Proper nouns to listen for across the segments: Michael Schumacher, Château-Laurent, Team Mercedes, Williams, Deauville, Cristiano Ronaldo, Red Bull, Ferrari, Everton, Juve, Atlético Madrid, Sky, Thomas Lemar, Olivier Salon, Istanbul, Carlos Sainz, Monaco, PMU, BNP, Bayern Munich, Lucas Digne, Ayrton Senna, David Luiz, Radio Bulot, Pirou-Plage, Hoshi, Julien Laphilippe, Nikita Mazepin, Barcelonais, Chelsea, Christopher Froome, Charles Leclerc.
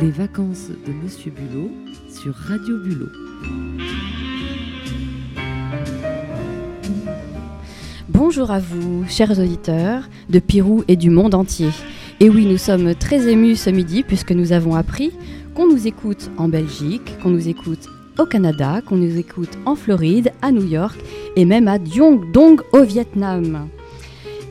Les vacances de Monsieur Bulot sur Radio Bulot. Bonjour à vous, chers auditeurs de Pirou et du monde entier. Et oui, nous sommes très émus ce midi puisque nous avons appris qu'on nous écoute en Belgique, qu'on nous écoute au Canada, qu'on nous écoute en Floride, à New York et même à Dong Dong au Vietnam.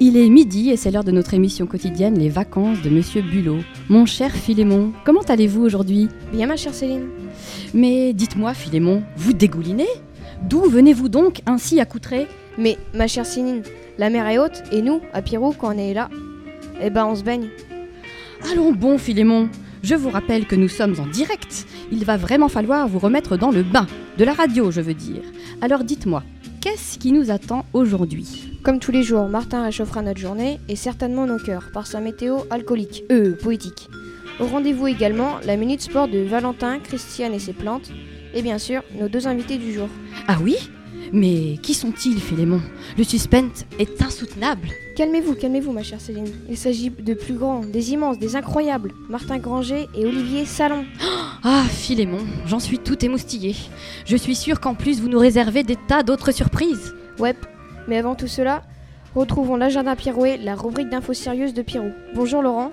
Il est midi et c'est l'heure de notre émission quotidienne, les vacances de Monsieur Bulot. Mon cher Philémon, comment allez-vous aujourd'hui ? Bien ma chère Céline. Mais dites-moi Philémon, vous dégoulinez ? D'où venez-vous donc ainsi accoutré ? Mais ma chère Céline, la mer est haute et nous, à Pirou, quand on est là, eh ben on se baigne. Allons bon Philémon, je vous rappelle que nous sommes en direct. Il va vraiment falloir vous remettre dans le bain, de la radio je veux dire. Alors dites-moi, qu'est-ce qui nous attend aujourd'hui ? Comme tous les jours, Martin réchauffera notre journée et certainement nos cœurs par sa météo alcoolique, poétique. Au rendez-vous également, la Minute Sport de Valentin, Christiane et ses plantes, et bien sûr, nos deux invités du jour. Ah oui ? Mais qui sont-ils, Philémon ? Le suspense est insoutenable. Calmez-vous, ma chère Céline. Il s'agit de plus grands, des immenses, des incroyables. Martin Granger et Olivier Salon. Ah, Philémon, j'en suis tout émoustillée. Je suis sûre qu'en plus, vous nous réservez des tas d'autres surprises. Ouais. Mais avant tout cela, retrouvons l'agenda Pirouet, la rubrique d'infos sérieuses de Pirou. Bonjour Laurent.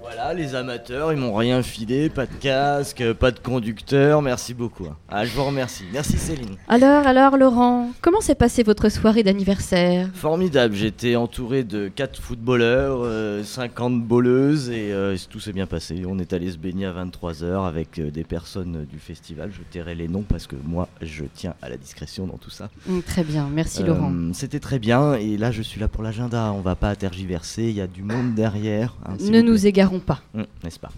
Voilà, les amateurs, ils m'ont rien filé, pas de casque, pas de conducteur, merci beaucoup. Ah, je vous remercie. Merci Céline. Alors Laurent, comment s'est passée votre soirée d'anniversaire ? Formidable, j'étais entouré de 4 footballeurs, 50 bowleuses et tout s'est bien passé. On est allé se baigner à 23h avec des personnes du festival. Je tairai les noms parce que moi, je tiens à la discrétion dans tout ça. Très bien, merci Laurent. C'était très bien et là, je suis là pour l'agenda. On va pas tergiverser, il y a du monde derrière. Hein, ne nous égarons pas. N'est-ce pas ?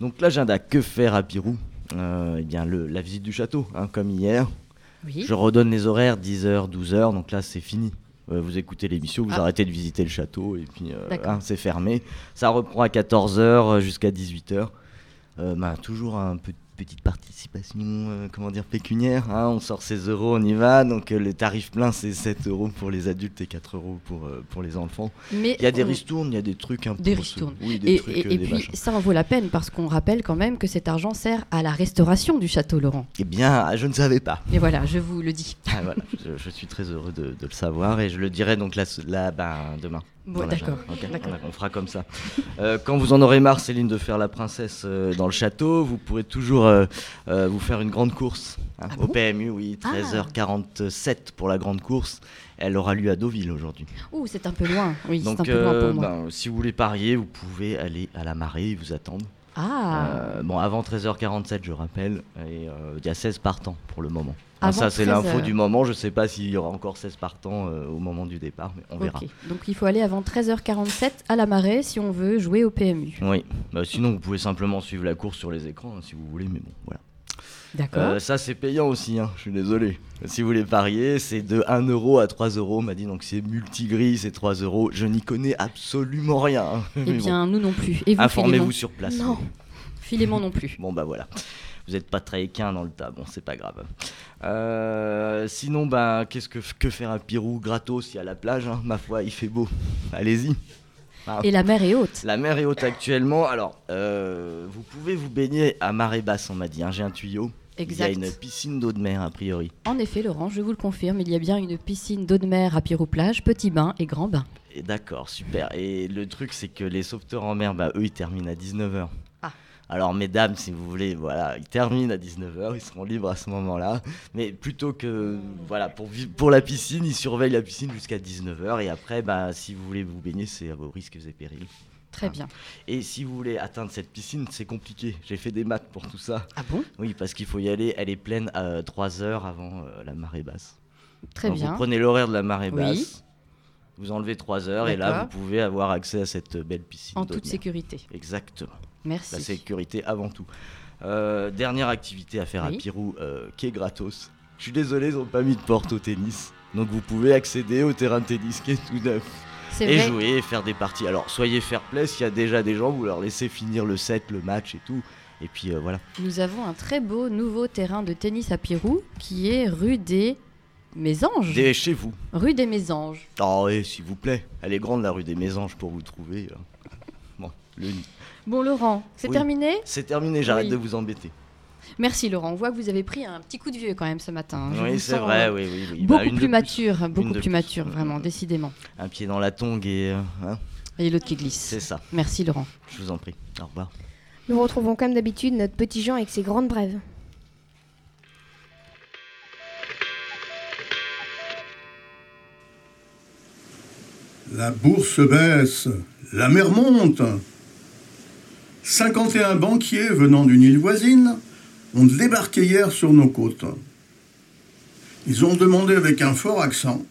Donc l'agenda, que faire à Pirou ? La visite du château, hein, comme hier. Oui. Je redonne les horaires, 10h, 12h, donc là c'est fini. Vous écoutez l'émission, vous arrêtez de visiter le château et puis c'est fermé. Ça reprend à 14h jusqu'à 18h. Toujours un peu de petite participation pécuniaire. Hein, on sort ses euros, on y va. Donc le tarif plein, c'est 7€ pour les adultes et 4€ pour les enfants. Il y a des ristournes, il y a des trucs un peu... Des ristournes. Oui, des trucs, et des puis machins. Ça en vaut la peine parce qu'on rappelle quand même que cet argent sert à la restauration du Château-Laurent. Eh bien, je ne savais pas. Et voilà, je vous le dis. Je suis très heureux de le savoir et je le dirai donc demain. Bon, d'accord. Okay. D'accord. On fera comme ça. Quand vous en aurez marre, Céline, de faire la princesse dans le château, vous pourrez toujours vous faire une grande course au PMU. Oui, 13h47 pour la grande course. Elle aura lieu à Deauville aujourd'hui. Ouh, c'est un peu loin. Oui, donc, c'est un peu loin pour moi. Si vous voulez parier, vous pouvez aller à la marée et vous attendre. Avant 13h47, je rappelle, et il y a 16 partants pour le moment. Ça, c'est l'info du moment. Je ne sais pas s'il y aura encore 16 partants au moment du départ, mais on verra. Donc, il faut aller avant 13h47 à la marée si on veut jouer au PMU. Oui. Sinon, vous pouvez simplement suivre la course sur les écrans, si vous voulez, mais bon, voilà. D'accord. Ça, c'est payant aussi, hein. Je suis désolé. Si vous voulez parier, c'est de 1€ à 3€, m'a dit. Donc, c'est multigris, c'est 3€. Je n'y connais absolument rien. Eh bien, nous non plus. Et vous, informez-vous sur place. Non. Philémon non plus. Bon, voilà. Vous n'êtes pas très équin dans le tas, bon, c'est pas grave. Sinon, que faire à Pirou gratos, il y a la plage, hein, ma foi, il fait beau, allez-y. Et la mer est haute. La mer est haute actuellement, alors vous pouvez vous baigner à marée basse, on m'a dit, hein, j'ai un tuyau. Exact. Il y a une piscine d'eau de mer, a priori. En effet, Laurent, je vous le confirme, il y a bien une piscine d'eau de mer à Pirou-Plage, petit bain et grand bain. Et d'accord, super. Et le truc, c'est que les sauveteurs en mer, eux, ils terminent à 19h. Alors mesdames, si vous voulez, voilà, ils terminent à 19h, ils seront libres à ce moment-là. Mais plutôt que, pour la piscine, ils surveillent la piscine jusqu'à 19h. Et après, si vous voulez vous baigner, c'est à vos risques et périls. Très bien. Et si vous voulez atteindre cette piscine, c'est compliqué. J'ai fait des maths pour tout ça. Ah bon ? Oui, parce qu'il faut y aller, elle est pleine à 3h avant la marée basse. Très bien. Vous prenez l'horaire de la marée basse. Oui. Vous enlevez 3h et là, vous pouvez avoir accès à cette belle piscine. En toute sécurité. Exactement. Merci. La sécurité avant tout. Dernière activité à faire à Pirou, qui est gratos. Je suis désolé, ils n'ont pas mis de porte au tennis. Donc vous pouvez accéder au terrain de tennis qui est tout neuf. C'est et vrai. Jouer et faire des parties. Alors soyez fair play, s'il y a déjà des gens, vous leur laissez finir le set, le match et tout. Et puis voilà. Nous avons un très beau nouveau terrain de tennis à Pirou qui est rue des... Mésanges ? Chez vous. Rue des Mésanges. Oh, et s'il vous plaît, elle est grande la rue des Mésanges pour vous trouver. Bon, Laurent, c'est terminé ? C'est terminé, j'arrête de vous embêter. Merci Laurent, on voit que vous avez pris un petit coup de vieux quand même ce matin. Oui, c'est vrai, oui. Beaucoup plus mature, vraiment, décidément. Un pied dans la tongue et l'autre qui glisse. C'est ça. Merci Laurent. Je vous en prie, au revoir. Nous retrouvons comme d'habitude notre petit Jean avec ses grandes brèves. La bourse baisse, la mer monte. 51 banquiers venant d'une île voisine ont débarqué hier sur nos côtes. Ils ont demandé avec un fort accent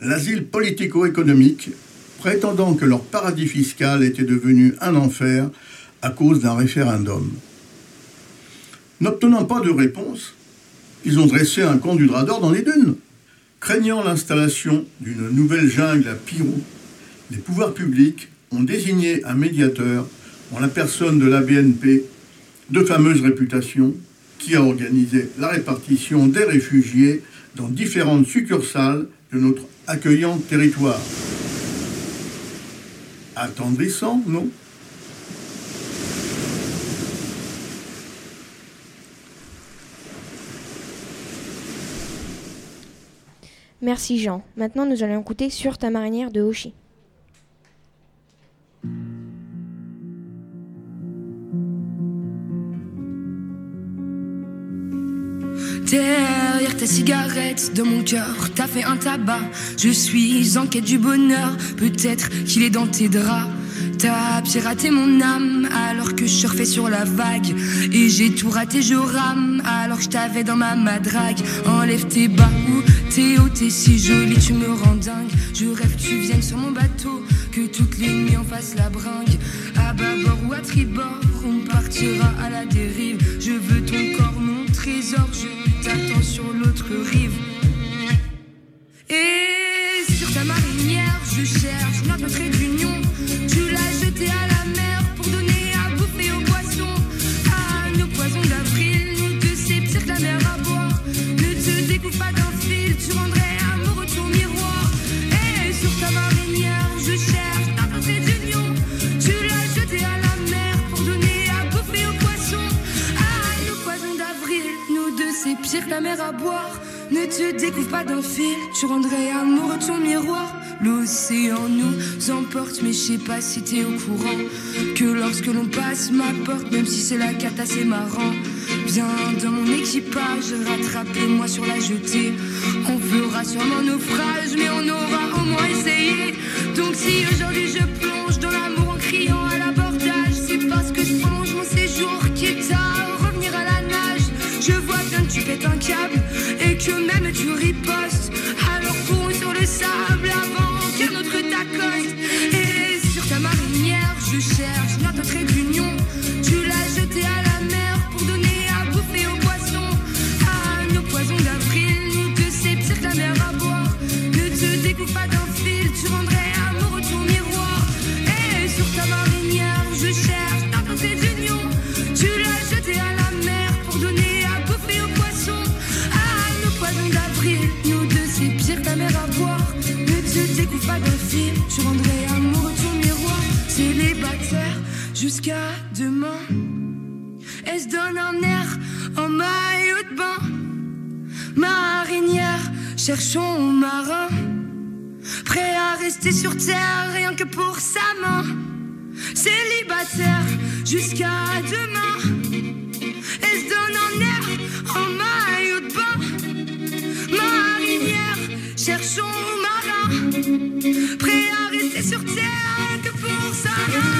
l'asile politico-économique, prétendant que leur paradis fiscal était devenu un enfer à cause d'un référendum. N'obtenant pas de réponse, ils ont dressé un camp du drap d'or dans les dunes. Craignant l'installation d'une nouvelle jungle à Pirou, les pouvoirs publics ont désigné un médiateur en la personne de la BNP, de fameuse réputation, qui a organisé la répartition des réfugiés dans différentes succursales de notre accueillant territoire. Attendrissant, non ? Merci Jean. Maintenant, nous allons écouter Sur ta marinière de Hoshi. Derrière ta cigarette, dans mon cœur, t'as fait un tabac. Je suis en quête du bonheur, peut-être qu'il est dans tes draps. T'as piraté mon âme alors que je surfais sur la vague. Et j'ai tout raté, je rame alors que je t'avais dans ma madrague. Enlève tes bas ou tes hauts, t'es si jolie, tu me rends dingue. Je rêve que tu viennes sur mon bateau, que toutes les nuits on fasse la bringue. À bâbord ou à tribord, on partira à la dérive. Je veux ton corps, mon trésor, je t'attends sur l'autre rive. Et sur ta marinière, je cherche notre trait d'union. Tu l'as jeté à la mer pour donner à bouffer aux poissons. Ah, nos poissons d'avril, nous deux c'est que la mer à boire. Ne te découpe pas d'un fil, tu rendrais amoureux ton miroir. Et sur ta marinière, je cherche ta portée d'union. Tu l'as jeté à la mer pour donner à bouffer aux poissons. Ah, nos poissons d'avril, nous deux c'est pire que la mer à boire. Ne te découvre pas d'un fil, tu rendrais amoureux ton miroir. L'océan nous emporte, mais je sais pas si t'es au courant que lorsque l'on passe ma porte, même si c'est la cata, c'est marrant. Viens dans mon équipage, rattrapez-moi sur la jetée. On fera sûrement naufrage, mais on aura au moins essayé. Donc si aujourd'hui je plonge dans l'amour en criant à l'abordage, c'est parce que je plonge mon séjour qui est à revenir à la nage. Je vois bien que tu pètes un câble et que même tu ripostes. Alors cours sur le sable avant qu'un autre t'accoste. Et sur ta marinière, je cherche notre trait d'union. Tu l'as jeté à la mer pour donner à bouffer aux poissons. Ah, nos poissons d'avril, nous deux c'est pire que la mer à boire. Ne te découpe pas d'un fil, tu rendrais amoureux ton miroir. Et sur ta marinière, je cherche notre trait d'union. Tu l'as jeté à la mer pour donner. Nous deux c'est pire ta mère à boire. Ne te découvre pas d'un fil, tu rendrais amoureux ton miroir. Célibataire jusqu'à demain. Elle se donne un air en maillot de bain. Marinière, cherchons un marin prêt à rester sur terre rien que pour sa main. Célibataire jusqu'à demain. Elle se donne un air en maillot de bain. Marinière, cherchons marin, prêt à rester sur terre que pour sa main.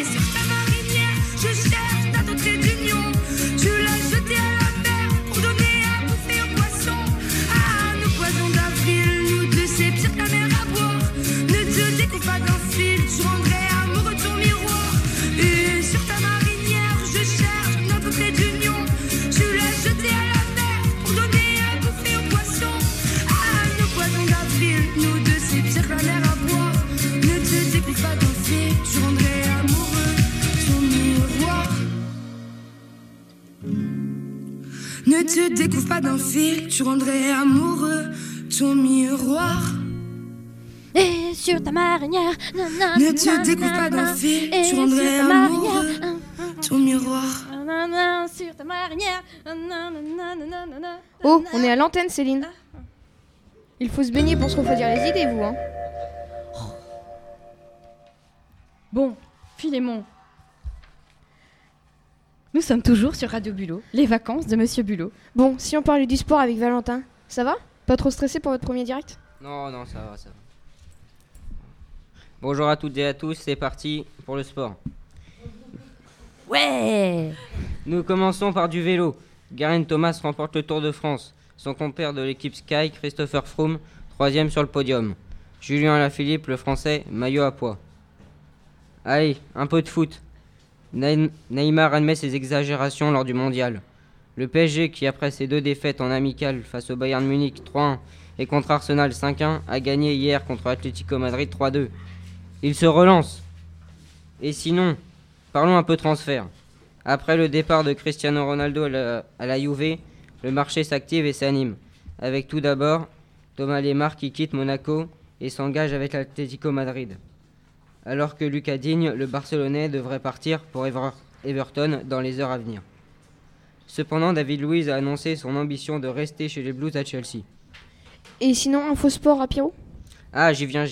Et sur ta marinière, je cherche ta d'autres d'union. Tu l'as jeté à la mer pour donner à bouffer aux poissons. Ah, nos poissons d'avril, nous deux c'est pire que la mer à boire. Ne te découpe pas d'un fil, tu rendrais amoureux ton miroir. Et sur ta marinière, je cherche ta d'autres d'union. Tu l'as jeté à la mer pour donner. Nous deux c'est pire que la mer à boire. Ne te découpe pas ton fil, tu rendrais amoureux ton miroir. Ne te découpe pas d'un fil, tu rendrais amoureux ton miroir. Hey. et sur ta marinière. Nanana, ne te découpe pas d'un fil, tu rendrais amoureux ton miroir. Nanana, sur ta marinière. Oh, on est à l'antenne, Céline. Il faut se baigner pour se refroidir les idées, vous, hein. Bon, Philémon. Nous sommes toujours sur Radio Bulot, les vacances de Monsieur Bulot. Bon, si on parlait du sport avec Valentin, ça va ? Pas trop stressé pour votre premier direct ? Non, ça va. Bonjour à toutes et à tous, c'est parti pour le sport. Ouais ! Nous commençons par du vélo. Garen Thomas remporte le Tour de France. Son compère de l'équipe Sky, Christopher Froome, 3e sur le podium. Julien Laphilippe, le français, maillot à pois. Allez, un peu de foot. Neymar admet ses exagérations lors du mondial. Le PSG, qui après ses 2 défaites en amicale face au Bayern Munich 3-1 et contre Arsenal 5-1, a gagné hier contre Atlético Madrid 3-2. Il se relance. Et sinon, parlons un peu transfert. Après le départ de Cristiano Ronaldo à la Juve, le marché s'active et s'anime. Avec tout d'abord Thomas Lemar qui quitte Monaco et s'engage avec l'Atlético Madrid. Alors que Lucas Digne, le Barcelonais, devrait partir pour Everton dans les heures à venir. Cependant, David Luiz a annoncé son ambition de rester chez les Blues à Chelsea. Et sinon, infosport à Pirou ? Ah, j'y viens.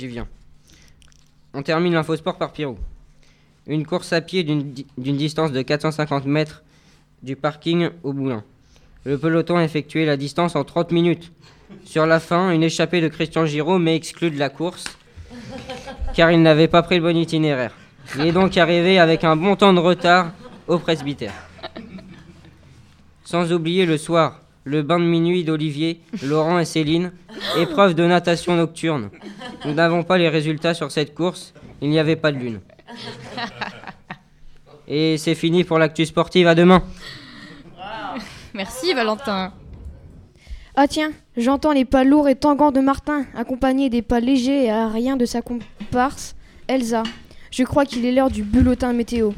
On termine l'infosport par Pirou. Une course à pied d'une distance de 450 mètres du parking au Moulin. Le peloton a effectué la distance en 30 minutes. Sur la fin, une échappée de Christian Giraud mais exclu de la course car il n'avait pas pris le bon itinéraire. Il est donc arrivé avec un bon temps de retard au presbytère. Sans oublier le soir, le bain de minuit d'Olivier, Laurent et Céline, épreuve de natation nocturne. Nous n'avons pas les résultats sur cette course, il n'y avait pas de lune. Et c'est fini pour l'actu sportive, à demain. Merci Valentin. Ah tiens, j'entends les pas lourds et tangants de Martin, accompagnés des pas légers et aériens de sa comparse, Elsa. Je crois qu'il est l'heure du bulletin météo.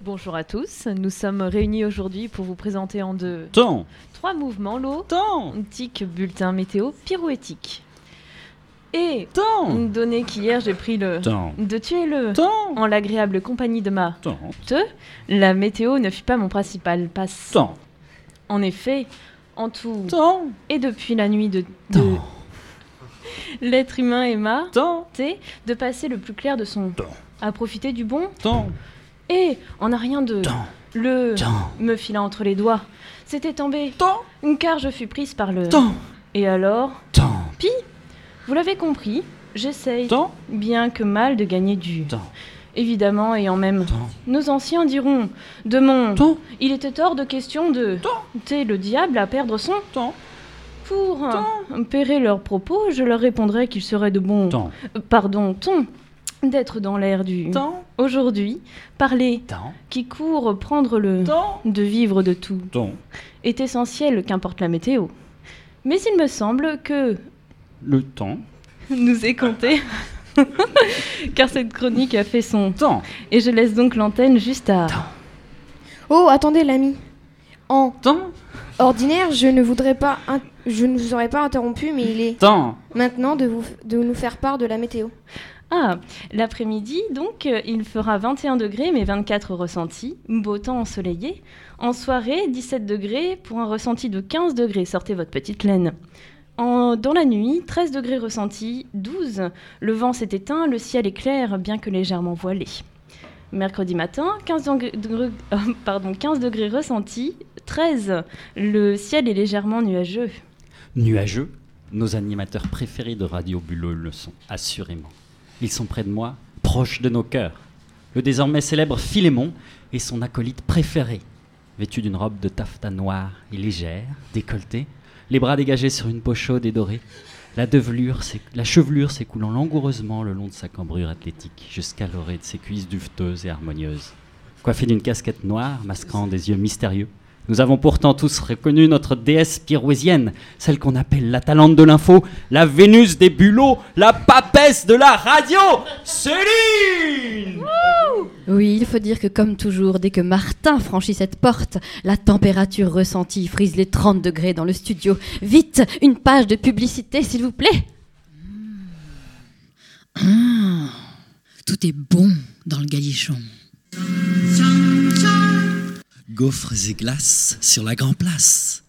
Bonjour à tous, nous sommes réunis aujourd'hui pour vous présenter en 3 mouvements, l'eau, tic, bulletin météo, pirouettique. Et, donné qu'hier j'ai pris le de tuer le en l'agréable compagnie de ma la météo ne fut pas mon principal passe. En effet, en tout et depuis la nuit de l'être humain Emma de passer le plus clair de son à profiter du bon et en n'a rien de le me fila entre les doigts. C'était tombé car je fus prise par le et alors pis. Vous l'avez compris, j'essaye bien que mal de gagner du évidemment et en même nos anciens diront de mon il était hors de question de t'es le diable à perdre son temps. Pour pérer leurs propos, je leur répondrai qu'il serait de bon d'être dans l'air du aujourd'hui, parler qui court prendre le de vivre de tout est essentiel qu'importe la météo. Mais il me semble que le temps nous est compté, car cette chronique a fait son temps. Et je laisse donc l'antenne juste à... Oh, attendez, l'ami. En temps ordinaire, je ne vous aurais pas interrompu, mais il est temps maintenant de nous faire part de la météo. Ah, l'après-midi, donc, il fera 21 degrés, mais 24 ressentis, beau temps ensoleillé. En soirée, 17 degrés pour un ressenti de 15 degrés. Sortez votre petite laine. Dans la nuit, 13 degrés ressentis, 12. Le vent s'est éteint, le ciel est clair, bien que légèrement voilé. Mercredi matin, 15 degrés ressentis, 13. Le ciel est légèrement nuageux. Nuageux, nos animateurs préférés de Radio Bulot le sont assurément. Ils sont près de moi, proches de nos cœurs. Le désormais célèbre Philémon est son acolyte préféré. Vêtu d'une robe de taffetas noire et légère, décolletée, les bras dégagés sur une peau chaude et dorée, la chevelure s'écoulant langoureusement le long de sa cambrure athlétique jusqu'à l'orée de ses cuisses duveteuses et harmonieuses. Coiffée d'une casquette noire masquant des yeux mystérieux, Nous avons pourtant tous reconnu notre déesse pirouésienne, celle qu'on appelle la Talente de l'info, la Vénus des bulots, la papesse de la radio, Céline! Oui, il faut dire que comme toujours, dès que Martin franchit cette porte, la température ressentie frise les 30 degrés dans le studio. Vite, une page de publicité, s'il vous plaît. Ah, tout est bon dans le Galichon. Gaufres et glaces sur la Grand Place.